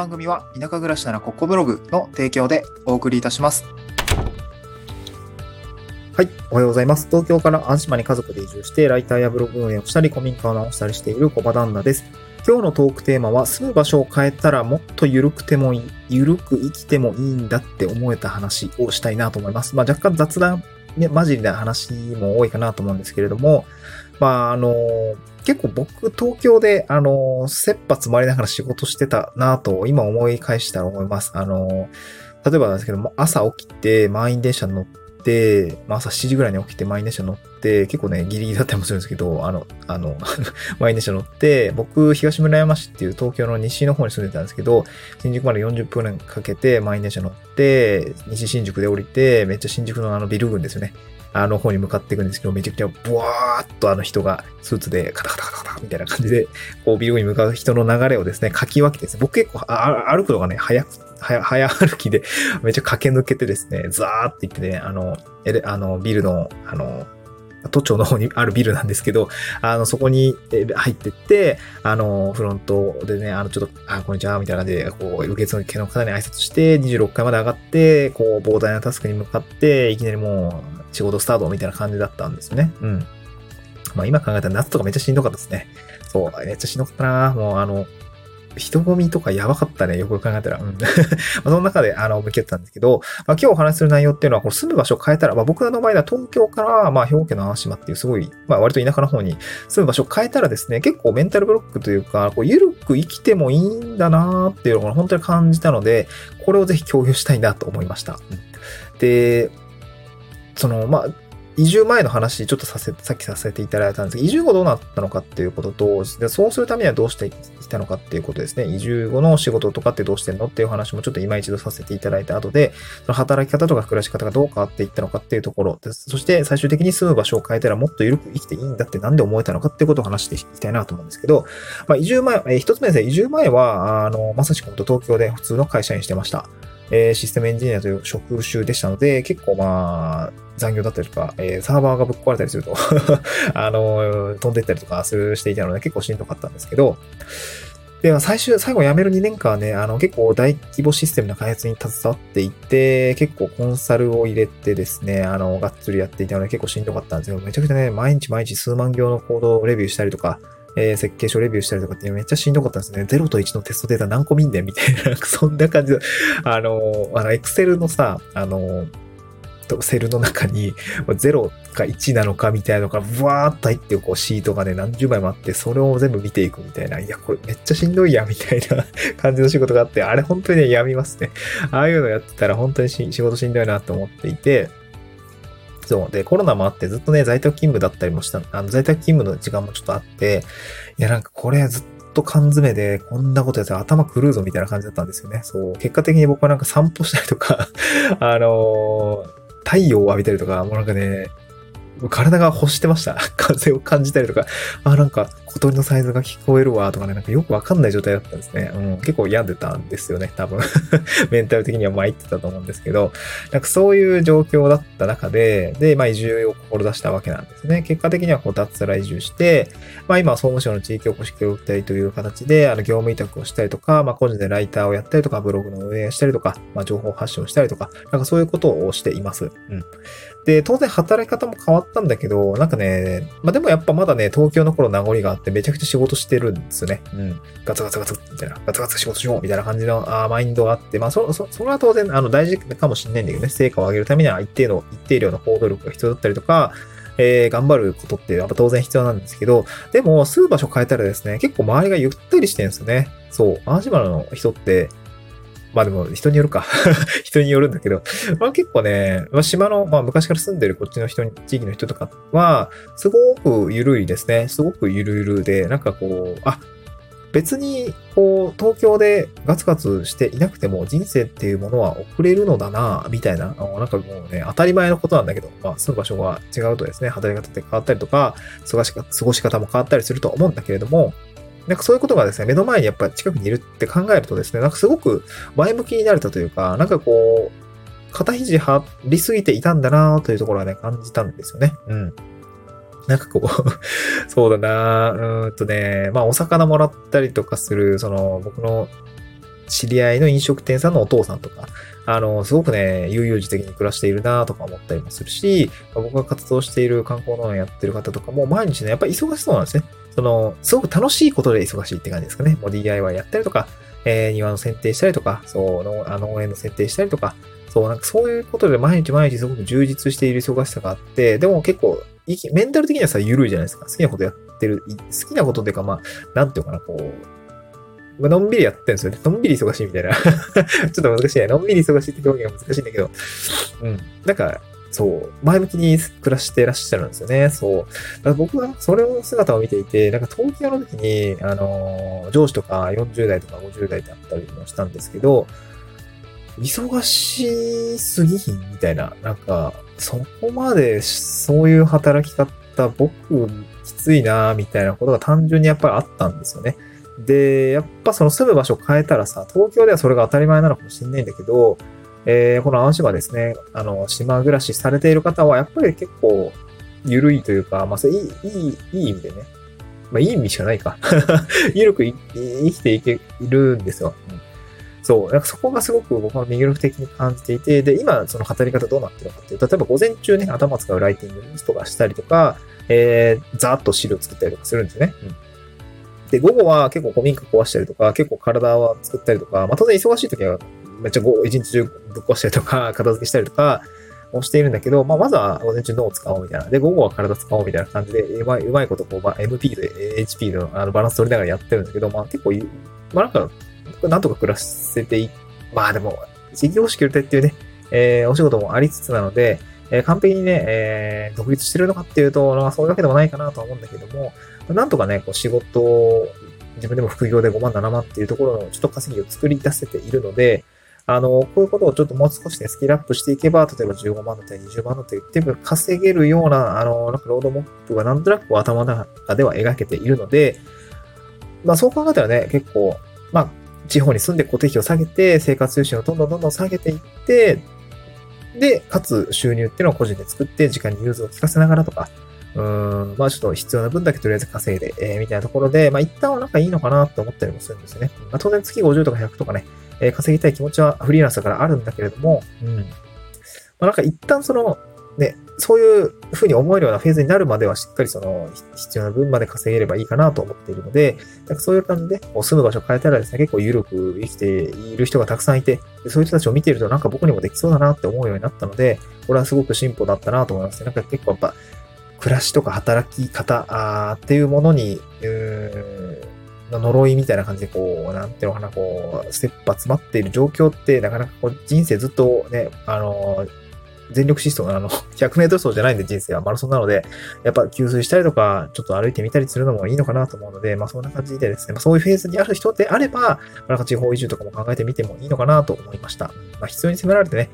番組は田舎暮らしならここブログの提供でお送りいたします。はい、おはようございます。東京から安島に家族で移住して、ライターやブログ運営をしたり古民家を直したりしている小場旦那です。今日のトークテーマは、住む場所を変えたらもっと緩く生きてもいいんだって思えた話をしたいなと思います。若干雑談混じりな話も多いかなと思うんですけれども、結構僕東京で切羽詰まりながら仕事してたなと今思い返したら思います。例えばなんですけども、朝起きて満員電車に乗って、朝7時ぐらいに起きて満員電車に乗って、結構ねギリギリだったりもするんですけど、満員電車に乗って、僕東村山市っていう東京の西の方に住んでたんですけど、新宿まで40分かけて満員電車に乗って、西新宿で降りて、めっちゃ新宿のビル群ですよね、あの方に向かっていくんですけど、めちゃくちゃブワーッと人がスーツでカタカタカタカタみたいな感じで、こうビルに向かう人の流れをですね、かき分けてですね、僕結構歩くのがね、早歩きでめっちゃ駆け抜けてですね、ザーって行ってね、ビルの、都庁の方にあるビルなんですけど、そこに入ってって、フロントでね、こんにちは、みたいな感じで、こう、受付の方に挨拶して、26階まで上がって、こう、膨大なタスクに向かって、いきなりもう、仕事スタートみたいな感じだったんですよね。うん。今考えたら夏とかめっちゃしんどかったですね。そう、めっちゃしんどかったな。もう、人混みとかやばかったね。よく考えたら。うん、その中で、向き合ったんですけど、今日お話しする内容っていうのは、この住む場所を変えたら、僕の場合は東京から、兵庫の安島っていうすごい、割と田舎の方に住む場所を変えたらですね、結構メンタルブロックというか、こう、緩く生きてもいいんだなーっていうのを本当に感じたので、これをぜひ共有したいなと思いました。うん、で、移住前の話、ちょっとさっきさせていただいたんですが、移住後どうなったのかっていうことと、そうするためにはどうしてきたのかっていうことですね。移住後の仕事とかってどうしてんのっていう話もちょっと今一度させていただいた後で、その働き方とか暮らし方がどう変わっていったのかっていうところです。そして最終的に住む場所を変えたらもっと緩く生きていいんだってなんで思えたのかっていうことを話していきたいなと思うんですけど、移住前、一つ目ですね、移住前は、まさしく東京で普通の会社員してました。システムエンジニアという職種でしたので、結構残業だったりとか、サーバーがぶっ壊れたりすると飛んでったりとかしていたので結構しんどかったんですけど、では最後辞める2年間はね、結構大規模システムの開発に携わっていて、結構コンサルを入れてですね、がっつりやっていたので結構しんどかったんですけど、めちゃくちゃね、毎日毎日数万行のコードをレビューしたりとか、設計書レビューしたりとかってめっちゃしんどかったんですね。0と1のテストデータ何個見んねんみたいな、そんな感じで、エクセルのさ、セルの中に0か1なのかみたいなのがブワーッと入ってこうシートがね何十枚もあって、それを全部見ていくみたいな、いやこれめっちゃしんどいやみたいな感じの仕事があって、あれ本当にね病みますね。ああいうのやってたら本当に仕事しんどいなと思っていて、そうでコロナもあってずっとね在宅勤務だったりもした、在宅勤務の時間もちょっとあって、いやなんかこれずっと缶詰でこんなことやったら頭狂うぞみたいな感じだったんですよね。そう、結果的に僕はなんか散歩したりとか太陽を浴びたりとか、もうなんかね、体が欲してました。風を感じたりとか、なんか小鳥のサイズが聞こえるわとかね、なんかよくわかんない状態だったんですね。うん、結構病んでたんですよね、多分。メンタル的には参ってたと思うんですけど、なんかそういう状況だった中で、移住を志したわけなんですね。結果的には脱サラ移住して、今は総務省の地域おこし協力隊という形で、業務委託をしたりとか、個人でライターをやったりとか、ブログの運営をしたりとか、情報発信をしたりとか、なんかそういうことをしています。うん。で、当然働き方も変わったんだけど、なんかね、でもやっぱまだね、東京の頃名残があってめちゃくちゃ仕事してるんですよね。うん。ガツガツ仕事しようみたいな感じのマインドがあって、それは当然大事かもしれないんだけどね、成果を上げるためには一定量の行動力が必要だったりとか、頑張ることってやっぱ当然必要なんですけど、でも住む場所変えたらですね、結構周りがゆったりしてるんですよね。そう、淡路島の人って、でも人によるか。人によるんだけど。結構ね、島の、昔から住んでるこっちの地域の人とかは、すごくゆるいですね。すごくゆるゆるで、なんかこう、別に、東京でガツガツしていなくても人生っていうものは遅れるのだな、みたいな、なんかもうね、当たり前のことなんだけど、住む場所が違うとですね、働き方って変わったりとか、過ごし方も変わったりすると思うんだけれども、なんかそういうことがですね、目の前にやっぱ近くにいるって考えるとですね、なんかすごく前向きになれたというか、なんかこう、肩肘張りすぎていたんだなというところはね、感じたんですよね。うん。なんかこう、そうだなお魚もらったりとかする、僕の知り合いの飲食店さんのお父さんとか、すごくね、悠々自適に暮らしているなとか思ったりもするし、僕が活動している観光農園やってる方とかも毎日ね、やっぱり忙しそうなんですね。すごく楽しいことで忙しいって感じですかね。もう DIY やったりとか、庭の剪定したりとか、農園の剪定したりとか、そういうことで毎日毎日すごく充実している忙しさがあって、でも結構、メンタル的にはさ、緩いじゃないですか。好きなことやってる、好きなことっていうか、まあ、なんていうかな、のんびりやってるんですよね。のんびり忙しいみたいな。ちょっと難しいね。のんびり忙しいって表現が難しいんだけど。うん。なんか、そう、前向きに暮らしてらっしゃるんですよね。そう。だから僕はそれの姿を見ていて、なんか東京の時に、上司とか40代とか50代だったりもしたんですけど、忙しすぎひんみたいな、なんか、そこまでそういう働き方、僕、きついな、みたいなことが単純にやっぱりあったんですよね。で、やっぱ住む場所を変えたらさ、東京ではそれが当たり前なのかもしれないんだけど、この淡路島ですね、島暮らしされている方は、やっぱり結構、緩いというか、まあ、いい意味でね。まあ、いい意味しかないか。緩く生きていけるんですよ。そう。なんかそこがすごく僕は魅力的に感じていて、で、今、その語り方どうなってるのかっていうと、例えば午前中ね、頭使うライティングとかしたりとか、ざーっと資料作ったりとかするんですね。で、午後は結構古民家壊したりとか、結構体は作ったりとか、まあ当然忙しい時はめっちゃ一日中ぶっ壊したりとか、片付けしたりとかをしているんだけど、まあまずは午前中脳を使おうみたいな。で、午後は体使おうみたいな感じで、うまいことMP と HP のバランス取りながらやってるんだけど、まあ結構、まあなんとか暮らせてまあでも、事業しきるてっていうね、お仕事もありつつなので、完璧にね、独立してるのかっていうと、そういうわけでもないかなとは思うんだけども、なんとかね、仕事を、自分でも副業で5万、7万っていうところのちょっと稼ぎを作り出せているので、こういうことをちょっともう少しね、スキルアップしていけば、例えば15万だったり20万だったりっていう稼げるような、なんかロードマップがなんとなく頭の中では描けているので、まあそう考えたらね、結構、まあ、地方に住んで固定費を下げて、生活収支をどんどん下げていって、で、かつ収入っていうのを個人で作って、時間に融通を聞かせながらとか、まあちょっと必要な分だけとりあえず稼いで、みたいなところで、まあ一旦はなんかいいのかなと思ったりもするんですよね。まあ、当然月50とか100とかね、稼ぎたい気持ちはフリーランスだからあるんだけれども、まあなんか一旦ね、そういうふうに思えるようなフェーズになるまではしっかり必要な分まで稼げればいいかなと思っているので、なんかそういう感じで住む場所を変えたらですね、結構緩く生きている人がたくさんいて、そういう人たちを見ているとなんか僕にもできそうだなって思うようになったので、これはすごく進歩だったなと思います。なんか結構やっぱ暮らしとか働き方っていうものに、呪いみたいな感じでなんていうのかな、切羽詰まっている状況ってなかなか人生ずっとね、全力疾走、100メートル走じゃないんで人生はマラソンなので、やっぱ給水したりとか、ちょっと歩いてみたりするのもいいのかなと思うので、まあそんな感じでですね、まあそういうフェーズにある人であれば、なんか地方移住とかも考えてみてもいいのかなと思いました。まあ必要に迫られてね、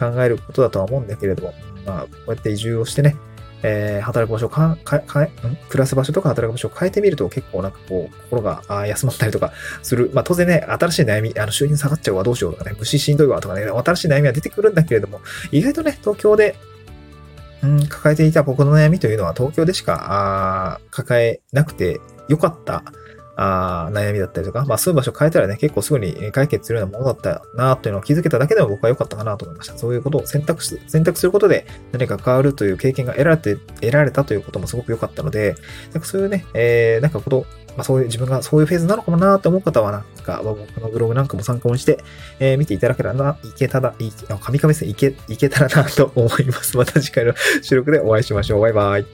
考えることだとは思うんだけれども、まあこうやって移住をしてね、働く場所を暮らす場所とか働く場所を変えてみると結構なんか心が休まったりとかする。まあ当然ね、新しい悩み、収入下がっちゃうわどうしようとかね、虫しんどいわとかね、新しい悩みは出てくるんだけれども、意外とね、東京で、抱えていた僕の悩みというのは東京でしか抱えなくてよかった悩みだったりとか、まあそういう場所を変えたらね、結構すぐに解決するようなものだったなというのを気づけただけでも僕は良かったかなと思いました。そういうことを選択することで何か変わるという経験が得られたということもすごく良かったので、なんかそういうね、なんかまあそういう自分がそういうフェーズなのかもなと思う方は、なんか僕のブログなんかも参考にして、見ていただけたらな、いけたらなと思います。また次回の収録でお会いしましょう。バイバイ。